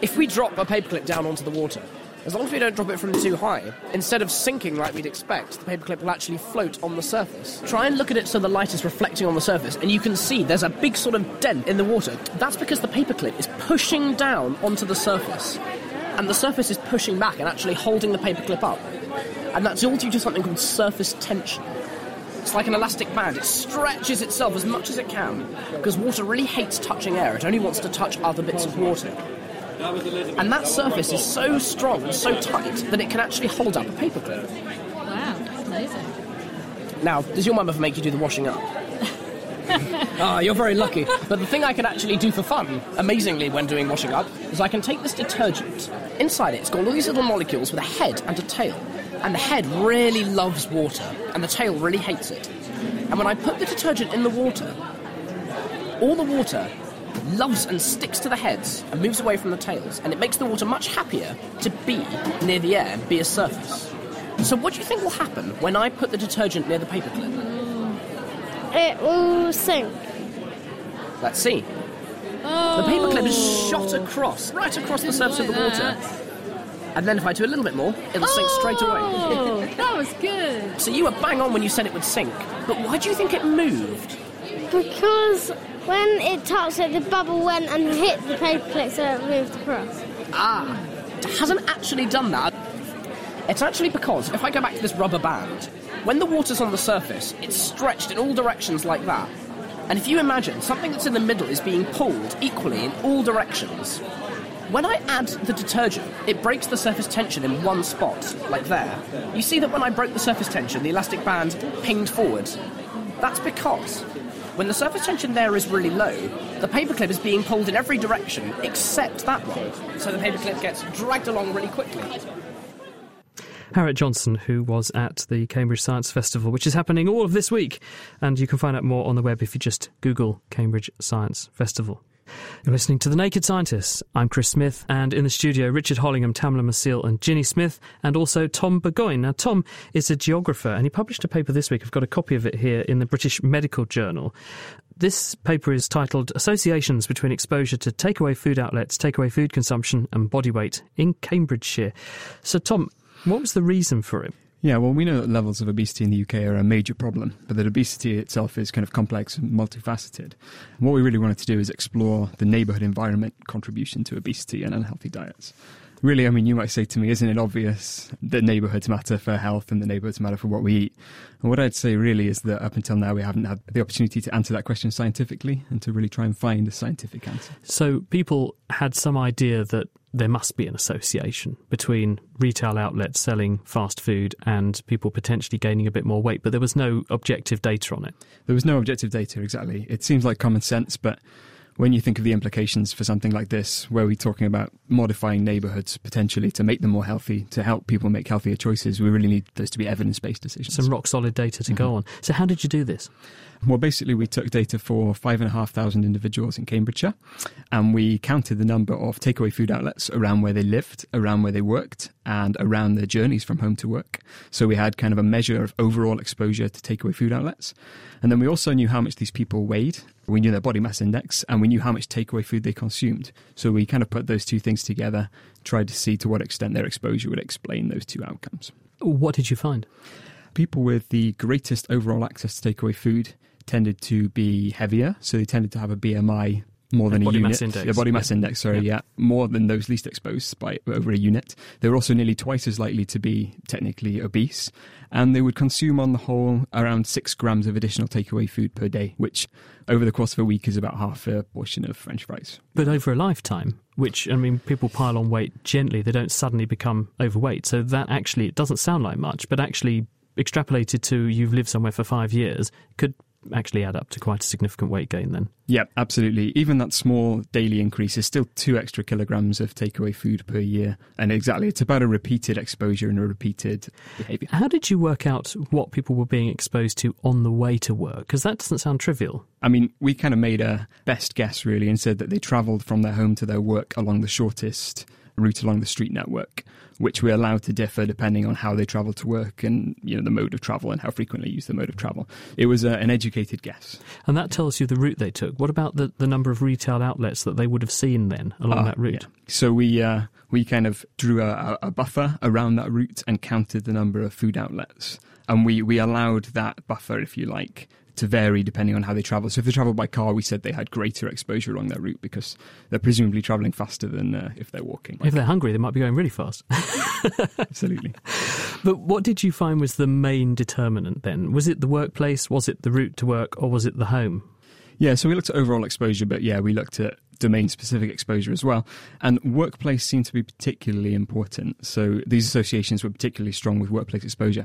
If we drop a paperclip down onto the water, as long as we don't drop it from too high, instead of sinking like we'd expect, the paperclip will actually float on the surface. Try and look at it so the light is reflecting on the surface, and you can see there's a big sort of dent in the water. That's because the paperclip is pushing down onto the surface, and the surface is pushing back and actually holding the paperclip up. And that's all due to something called surface tension. It's like an elastic band. It stretches itself as much as it can, because water really hates touching air. It only wants to touch other bits of water. And that surface is so strong and so tight that it can actually hold up a paperclip. Wow, that's amazing. Now, does your mum ever make you do the washing up? Ah, oh, you're very lucky. But the thing I can actually do for fun, amazingly, when doing washing up, is I can take this detergent. Inside it, it's got all these little molecules with a head and a tail. And the head really loves water, and the tail really hates it. And when I put the detergent in the water, all the water loves and sticks to the heads and moves away from the tails, and it makes the water much happier to be near the air and be a surface. So what do you think will happen when I put the detergent near the paperclip? It will sink. Let's see. Oh. The paperclip is shot across, right across the surface like of the water. That. And then if I do a little bit more, it'll oh, sink straight away. That was good. So you were bang on when you said it would sink. But why do you think it moved? Because when it touched it, the bubble went and hit the paperclip, so it moved across. Ah, it hasn't actually done that. It's actually because, if I go back to this rubber band, when the water's on the surface, it's stretched in all directions like that. And if you imagine, something that's in the middle is being pulled equally in all directions. When I add the detergent, it breaks the surface tension in one spot, like there. You see that when I broke the surface tension, the elastic band pinged forward. That's because when the surface tension there is really low, the paperclip is being pulled in every direction except that one. So the paperclip gets dragged along really quickly. Harriet Johnson, who was at the Cambridge Science Festival, which is happening all of this week. And you can find out more on the web if you just Google Cambridge Science Festival. You're listening to The Naked Scientists. I'm Chris Smith, and in the studio, Richard Hollingham, Tamela Maciel and Ginny Smith, and also Tom Burgoyne. Now, Tom is a geographer, and he published a paper this week. I've got a copy of it here in the British Medical Journal. This paper is titled Associations Between Exposure to Takeaway Food Outlets, Takeaway Food Consumption and Body Weight in Cambridgeshire. So, Tom, what was the reason for it? Yeah, well, we know that levels of obesity in the U K are a major problem, but that obesity itself is kind of complex and multifaceted. And what we really wanted to do is explore the neighbourhood environment contribution to obesity and unhealthy diets. Really, I mean, you might say to me, isn't it obvious that neighbourhoods matter for health and the neighbourhoods matter for what we eat? And what I'd say really is that up until now we haven't had the opportunity to answer that question scientifically and to really try and find a scientific answer. So people had some idea that there must be an association between retail outlets selling fast food and people potentially gaining a bit more weight, but there was no objective data on it. There was no objective data, exactly. It seems like common sense, but when you think of the implications for something like this, where we're talking about modifying neighbourhoods potentially to make them more healthy, to help people make healthier choices, we really need those to be evidence-based decisions. Some rock-solid data to mm-hmm. go on. So how did you do this? Well, basically, we took data for five thousand five hundred individuals in Cambridgeshire, and we counted the number of takeaway food outlets around where they lived, around where they worked, and around their journeys from home to work. So we had kind of a measure of overall exposure to takeaway food outlets. And then we also knew how much these people weighed. We knew their body mass index, and we knew how much takeaway food they consumed. So we kind of put those two things together, tried to see to what extent their exposure would explain those two outcomes. What did you find? People with the greatest overall access to takeaway food tended to be heavier, so they tended to have a B M I more than a unit. Body mass index. Yeah, body mass yeah. index, sorry, yeah. yeah. More than those least exposed by over a unit. They were also nearly twice as likely to be technically obese, and they would consume on the whole around six grams of additional takeaway food per day, which over the course of a week is about half a portion of French fries. But over a lifetime, which, I mean, people pile on weight gently, they don't suddenly become overweight. So that actually, it doesn't sound like much, but actually extrapolated to you've lived somewhere for five years could actually add up to quite a significant weight gain then. Yeah, absolutely. Even that small daily increase is still two extra kilograms of takeaway food per year. And exactly, it's about a repeated exposure and a repeated behaviour. How did you work out what people were being exposed to on the way to work? Because that doesn't sound trivial. I mean, we kind of made a best guess, really, and said that they travelled from their home to their work along the shortest route along the street network, which we're allowed to differ depending on how they travel to work and, you know, the mode of travel and how frequently they use the mode of travel. It was a, an educated guess. And that tells you the route they took. What about the, the number of retail outlets that they would have seen then along uh, that route? Yeah. So we uh, we kind of drew a, a buffer around that route and counted the number of food outlets. And we, we allowed that buffer, if you like, to vary depending on how they travel. So if they travelled by car, we said they had greater exposure along that route because they're presumably travelling faster than uh, if they're walking. If they're hungry, they might be going really fast. Absolutely. But what did you find was the main determinant then? Was it the workplace, was it the route to work, or was it the home? Yeah, so we looked at overall exposure, but yeah, we looked at domain-specific exposure as well. And workplace seemed to be particularly important. So these associations were particularly strong with workplace exposure.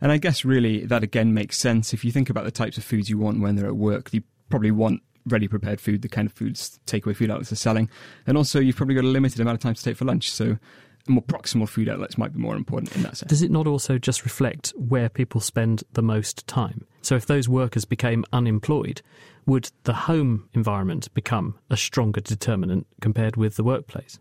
And I guess really that again makes sense. If you think about the types of foods you want when they're at work, you probably want ready prepared food, the kind of foods takeaway food outlets are selling. And also you've probably got a limited amount of time to take for lunch. So more proximal food outlets might be more important in that sense. Does it not also just reflect where people spend the most time? So if those workers became unemployed, would the home environment become a stronger determinant compared with the workplace?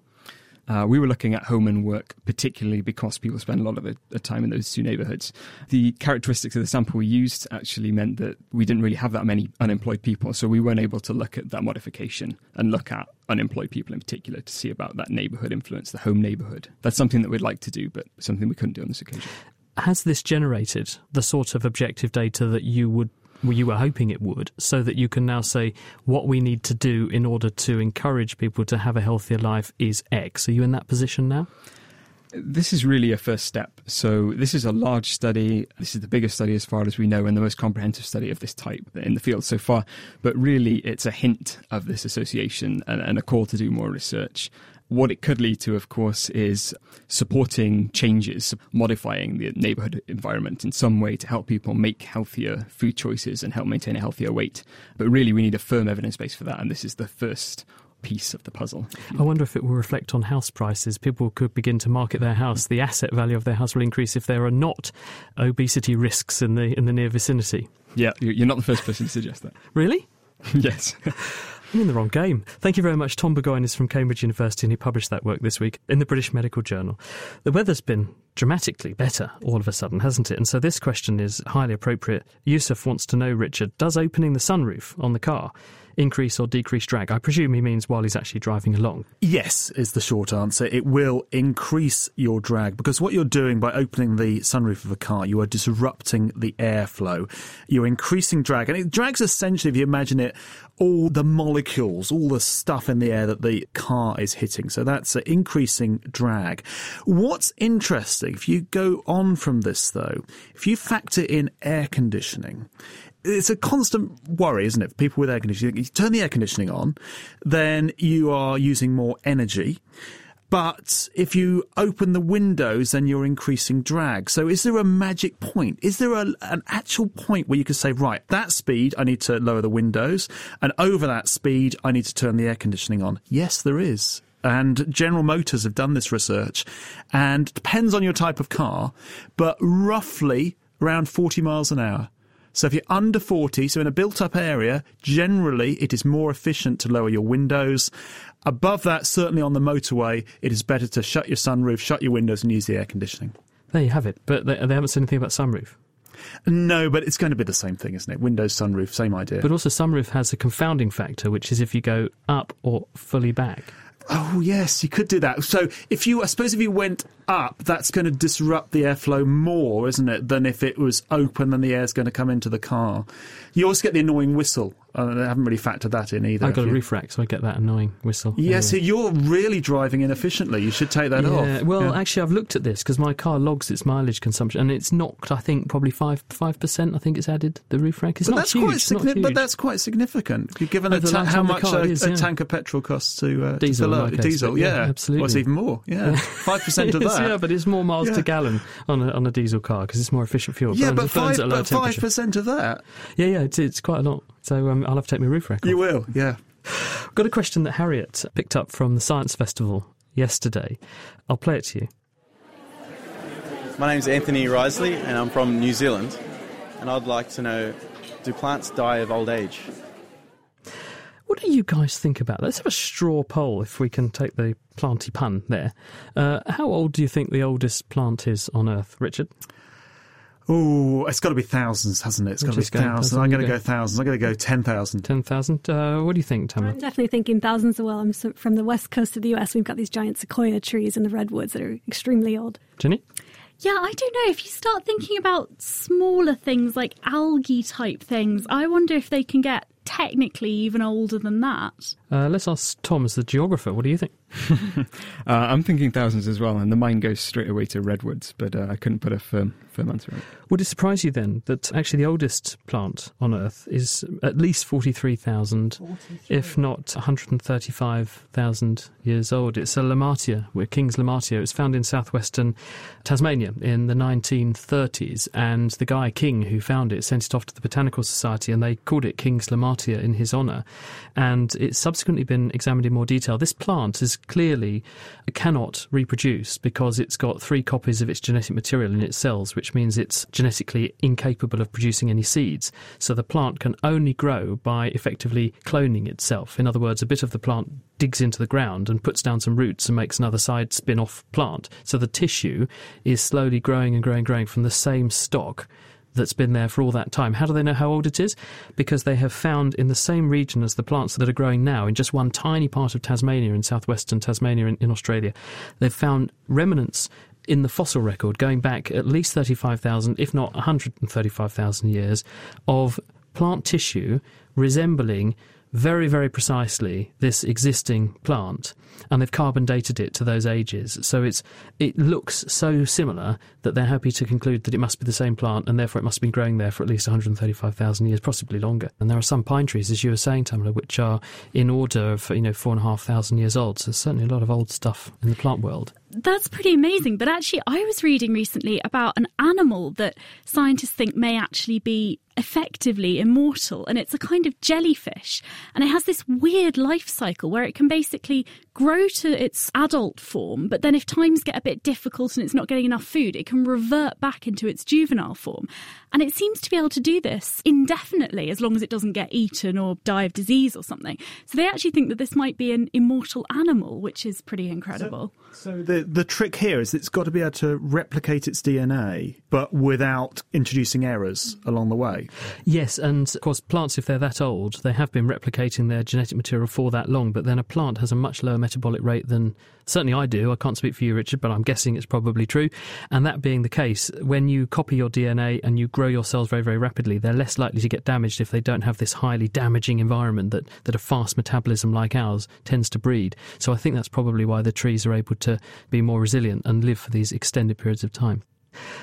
Uh, we were looking at home and work, particularly because people spend a lot of a, a time in those two neighbourhoods. The characteristics of the sample we used actually meant that we didn't really have that many unemployed people, so we weren't able to look at that modification and look at unemployed people in particular to see about that neighbourhood influence, the home neighbourhood. That's something that we'd like to do, but something we couldn't do on this occasion. Has this generated the sort of objective data that you would Well, you were hoping it would, so that you can now say what we need to do in order to encourage people to have a healthier life is X? Are you in that position now? This is really a first step. So this is a large study. This is the biggest study as far as we know and the most comprehensive study of this type in the field so far. But really, it's a hint of this association and, and a call to do more research. What it could lead to, of course, is supporting changes, modifying the neighbourhood environment in some way to help people make healthier food choices and help maintain a healthier weight. But really, we need a firm evidence base for that, and this is the first piece of the puzzle. I wonder if it will reflect on house prices. People could begin to market their house. The asset value of their house will increase if there are not obesity risks in the in the near vicinity. Yeah, you're not the first person to suggest that. Really? Yes. I'm in the wrong game. Thank you very much. Tom Burgoyne is from Cambridge University and he published that work this week in the British Medical Journal. The weather's been dramatically better all of a sudden, hasn't it? And so this question is highly appropriate. Yusuf wants to know, Richard, does opening the sunroof on the car increase or decrease drag? I presume he means while he's actually driving along. Yes, is the short answer. It will increase your drag because what you're doing by opening the sunroof of a car, you are disrupting the airflow. You're increasing drag. And it drags essentially, if you imagine it, all the molecules, all the stuff in the air that the car is hitting. So that's increasing drag. What's interesting, if you go on from this though, if you factor in air conditioning, it's a constant worry, isn't it, for people with air conditioning? You turn the air conditioning on, then you are using more energy. But if you open the windows, then you're increasing drag. So is there a magic point? Is there a, an actual point where you could say, right, that speed, I need to lower the windows, and over that speed, I need to turn the air conditioning on? Yes, there is. And General Motors have done this research, and it depends on your type of car, but roughly around forty miles an hour. So if you're under forty, so in a built-up area, generally it is more efficient to lower your windows. Above that, certainly on the motorway, it is better to shut your sunroof, shut your windows and use the air conditioning. There you have it. But they haven't said anything about sunroof. No, but it's going to be the same thing, isn't it? Windows, sunroof, same idea. But also sunroof has a confounding factor, which is if you go up or fully back. Oh, yes, you could do that. So if you, I suppose if you went up, that's going to disrupt the airflow more, isn't it, than if it was open and the air's going to come into the car. You also get the annoying whistle Uh, they haven't really factored that in either. I've got a roof rack, so I get that annoying whistle. Yeah, anyway. So you're really driving inefficiently. You should take that yeah. off. Well, yeah. actually, I've looked at this because my car logs its mileage consumption, and it's knocked, I think, probably five, five percent, I think it's added, the roof rack. It's but not, that's huge, quite signi- not huge. But that's quite significant, given oh, a ta- how much a, is, yeah. a tank of petrol costs to, uh, diesel, to fill up. Like diesel, yeah. yeah. Absolutely. Well, it's even more, yeah. five percent of that. Yeah, but it's more miles yeah. to gallon on a, on a diesel car because it's more efficient fuel. Yeah, but five percent of that? Yeah, yeah, it's, it's quite a lot. So um, I'll have to take my roof rack off. You will, yeah. I've got a question that Harriet picked up from the Science Festival yesterday. I'll play it to you. My name's Anthony Risley and I'm from New Zealand. And I'd like to know, do plants die of old age? What do you guys think about that? Let's have a straw poll, if we can take the planty pun there. Uh, how old do you think the oldest plant is on Earth, Richard? Oh, it's got to be thousands, hasn't it? It's got to be thousands. I'm going to go thousands. I'm going to go ten thousand. ten thousand. Uh, what do you think, Tamela? I'm definitely thinking thousands as well. I'm from the west coast of the U S. We've got these giant sequoia trees in the redwoods that are extremely old. Ginny? Yeah, I don't know. If you start thinking about smaller things like algae-type things, I wonder if they can get technically even older than that. Uh, let's ask Tom as the geographer. What do you think? uh, I'm thinking thousands as well, and the mind goes straight away to redwoods, but uh, I couldn't put a firm, firm answer on it. Would it surprise you then that actually the oldest plant on Earth is at least forty-three thousand, if not one hundred thirty-five thousand years old? It's a Lamartia, we're King's Lamartia. It was found in southwestern Tasmania in the nineteen thirties, and the guy King who found it sent it off to the Botanical Society, and they called it King's Lamartia in his honour. And it's subsequently been examined in more detail. This plant is clearly cannot reproduce because it's got three copies of its genetic material in its cells, which means it's genetically incapable of producing any seeds. So the plant can only grow by effectively cloning itself. In other words, a bit of the plant digs into the ground and puts down some roots and makes another side spin-off plant. So the tissue is slowly growing and growing and growing from the same stock that's been there for all that time. How do they know how old it is? Because they have found in the same region as the plants that are growing now, in just one tiny part of Tasmania, in southwestern Tasmania in, in Australia, they've found remnants in the fossil record going back at least thirty-five thousand, if not one hundred thirty-five thousand years, of plant tissue resembling very, very precisely this existing plant, and they've carbon dated it to those ages. So it's it looks so similar that they're happy to conclude that it must be the same plant, and therefore it must have been growing there for at least one hundred thirty-five thousand years, possibly longer. And there are some pine trees, as you were saying, Tamela, which are in order of, you know, four and a half thousand years old. So there's certainly a lot of old stuff in the plant world. That's pretty amazing. But actually, I was reading recently about an animal that scientists think may actually be effectively immortal, and it's a kind of jellyfish, and it has this weird life cycle where it can basically grow to its adult form, but then if times get a bit difficult and it's not getting enough food, it can revert back into its juvenile form. And it seems to be able to do this indefinitely as long as it doesn't get eaten or die of disease or something. So they actually think that this might be an immortal animal, which is pretty incredible. So, so the, the trick here is it's got to be able to replicate its D N A, but without introducing errors along the way. Yes, and of course plants, if they're that old, they have been replicating their genetic material for that long, but then a plant has a much lower metabolic rate than certainly I do. I can't speak for you, Richard, but I'm guessing it's probably true. And that being the case, when you copy your D N A and you grow your cells very, very rapidly, they're less likely to get damaged if they don't have this highly damaging environment that, that a fast metabolism like ours tends to breed. So I think that's probably why the trees are able to be more resilient and live for these extended periods of time.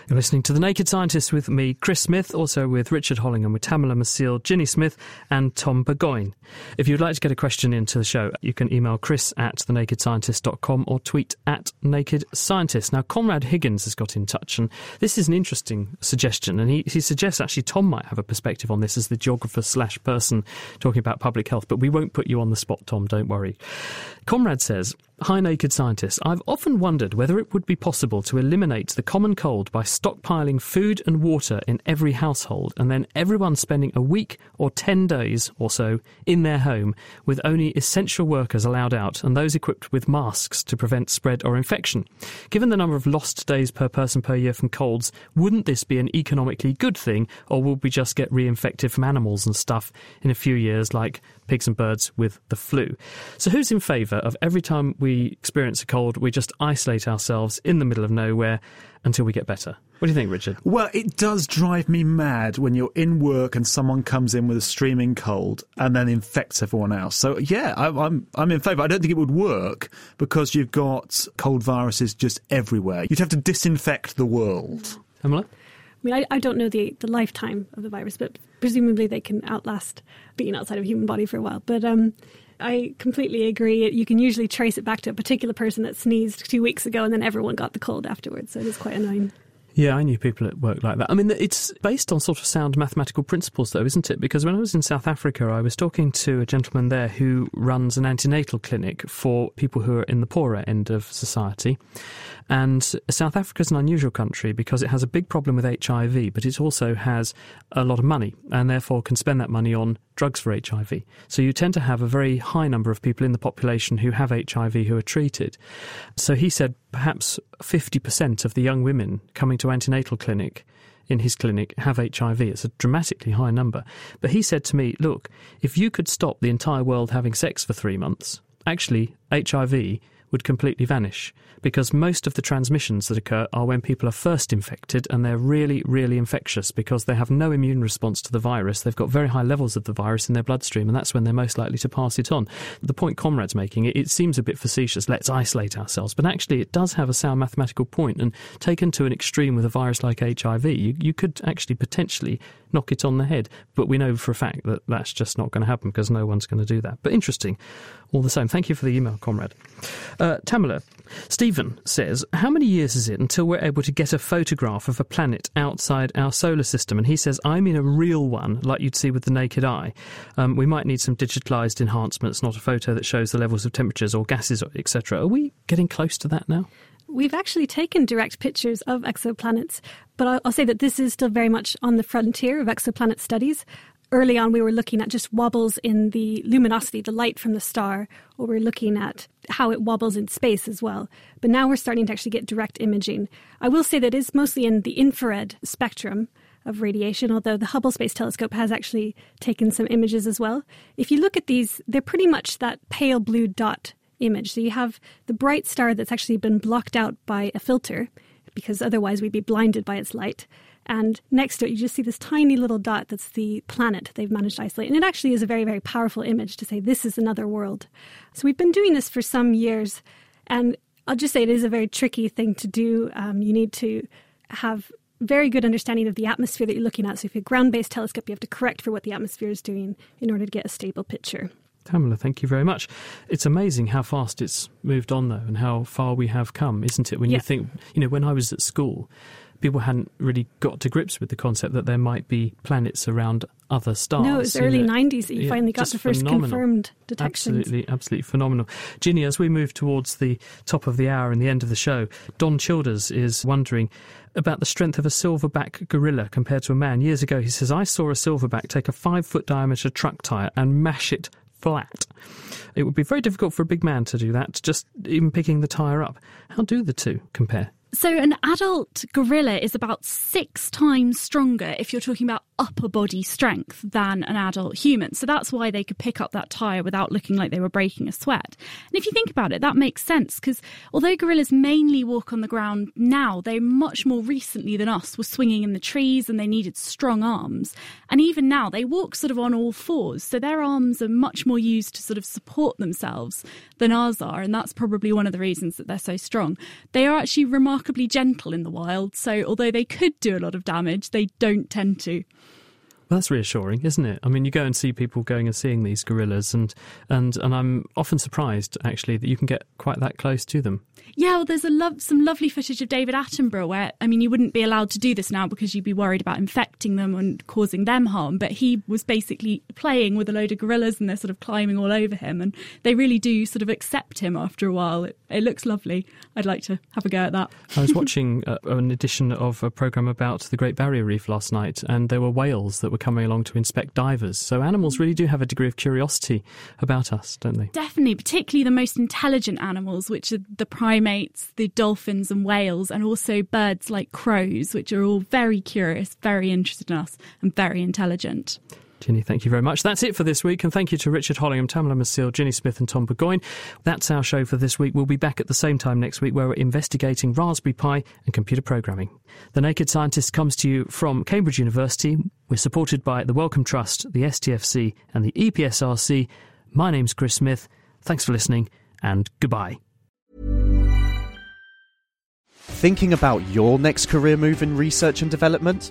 You're listening to The Naked Scientists with me, Chris Smith, also with Richard Hollingham, with Tamela Maciel, Ginny Smith and Tom Burgoyne. If you'd like to get a question into the show, you can email chris at thenakedscientist dot com or tweet at Naked Scientist. Now, Conrad Higgins has got in touch, and this is an interesting suggestion, and he, he suggests actually Tom might have a perspective on this as the geographer slash person talking about public health, but we won't put you on the spot, Tom, don't worry. Conrad says, "Hi Naked Scientists, I've often wondered whether it would be possible to eliminate the common cold by stockpiling food and water in every household and then everyone spending a week or ten days or so in their home with only essential workers allowed out and those equipped with masks to prevent spread or infection. Given the number of lost days per person per year from colds, wouldn't this be an economically good thing, or would we just get reinfected from animals and stuff in a few years like pigs and birds with the flu? So who's in favour of every time we experience a cold, we just isolate ourselves in the middle of nowhere until we get better?" What do you think, Richard? Well, it does drive me mad when you're in work and someone comes in with a streaming cold and then infects everyone else. So, yeah, I, I'm I'm in favour. I don't think it would work because you've got cold viruses just everywhere. You'd have to disinfect the world. Tamela? I mean, I, I don't know the, the lifetime of the virus, but presumably they can outlast being outside of the human body for a while. But um, I completely agree. You can usually trace it back to a particular person that sneezed two weeks ago and then everyone got the cold afterwards. So it is quite annoying. Yeah, I knew people at work like that. I mean, it's based on sort of sound mathematical principles, though, isn't it? Because when I was in South Africa, I was talking to a gentleman there who runs an antenatal clinic for people who are in the poorer end of society. And South Africa is an unusual country because it has a big problem with H I V, but it also has a lot of money and therefore can spend that money on drugs for H I V. So you tend to have a very high number of people in the population who have H I V who are treated. So he said perhaps fifty percent of the young women coming to antenatal clinic in his clinic have H I V. It's a dramatically high number. But he said to me, look, if you could stop the entire world having sex for three months, actually H I V would completely vanish, because most of the transmissions that occur are when people are first infected and they're really, really infectious because they have no immune response to the virus. They've got very high levels of the virus in their bloodstream, and that's when they're most likely to pass it on. The point Conrad's making, it, it seems a bit facetious, let's isolate ourselves, but actually it does have a sound mathematical point, and taken to an extreme with a virus like H I V, you, you could actually potentially knock it on the head, but we know for a fact that that's just not going to happen because no one's going to do that. But interesting all the same. Thank you for the email, Conrad. Uh, Tamela, Stephen says, how many years is it until we're able to get a photograph of a planet outside our solar system? And he says, I mean a real one, like you'd see with the naked eye. Um, we might need some digitalised enhancements, not a photo that shows the levels of temperatures or gases, et cetera. Are we getting close to that now? We've actually taken direct pictures of exoplanets, but I'll say that this is still very much on the frontier of exoplanet studies. Early on, we were looking at just wobbles in the luminosity, the light from the star, or we're looking at how it wobbles in space as well. But now we're starting to actually get direct imaging. I will say that it's mostly in the infrared spectrum of radiation, although the Hubble Space Telescope has actually taken some images as well. If you look at these, they're pretty much that pale blue dot image. So you have the bright star that's actually been blocked out by a filter, because otherwise we'd be blinded by its light. And next to it, you just see this tiny little dot that's the planet they've managed to isolate. And it actually is a very, very powerful image to say this is another world. So we've been doing this for some years. And I'll just say it is a very tricky thing to do. Um, you need to have very good understanding of the atmosphere that you're looking at. So if you're a ground-based telescope, you have to correct for what the atmosphere is doing in order to get a stable picture. Tamela, thank you very much. It's amazing how fast it's moved on, though, and how far we have come, isn't it? When yeah. you think, you know, when I was at school, people hadn't really got to grips with the concept that there might be planets around other stars. No, it was early know. nineties that you yeah, finally got the first phenomenal. confirmed detections. Absolutely, absolutely phenomenal. Ginny, as we move towards the top of the hour and the end of the show, Don Childers is wondering about the strength of a silverback gorilla compared to a man. Years ago, he says, I saw a silverback take a five-foot diameter truck tyre and mash it flat. It would be very difficult for a big man to do that, just even picking the tyre up. How do the two compare? So an adult gorilla is about six times stronger if you're talking about upper body strength than an adult human. So that's why they could pick up that tyre without looking like they were breaking a sweat. And if you think about it, that makes sense because although gorillas mainly walk on the ground now, they much more recently than us were swinging in the trees and they needed strong arms. And even now they walk sort of on all fours. So their arms are much more used to sort of support themselves than ours are. And that's probably one of the reasons that they're so strong. They are actually remarkably gentle in the wild. So although they could do a lot of damage, they don't tend to. Well, that's reassuring, isn't it? I mean, you go and see people going and seeing these gorillas and, and, and I'm often surprised, actually, that you can get quite that close to them. Yeah, well, there's a lo- some lovely footage of David Attenborough where, I mean, you wouldn't be allowed to do this now because you'd be worried about infecting them and causing them harm, but he was basically playing with a load of gorillas and they're sort of climbing all over him and they really do sort of accept him after a while. It, it looks lovely. I'd like to have a go at that. I was watching uh, an edition of a programme about the Great Barrier Reef last night and there were whales that were coming along to inspect divers. So animals really do have a degree of curiosity about us, don't they? Definitely, particularly the most intelligent animals, which are the primates, the dolphins and whales, and also birds like crows, which are all very curious, very interested in us and very intelligent. Ginny, thank you very much. That's it for this week, and thank you to Richard Hollingham, Tamela Maciel, Ginny Smith and Tom Burgoyne. That's our show for this week. We'll be back at the same time next week, where we're investigating Raspberry Pi and computer programming. The Naked Scientist comes to you from Cambridge University. We're supported by the Wellcome Trust, the S T F C and the E P S R C. My name's Chris Smith. Thanks for listening, and goodbye. Thinking about your next career move in research and development?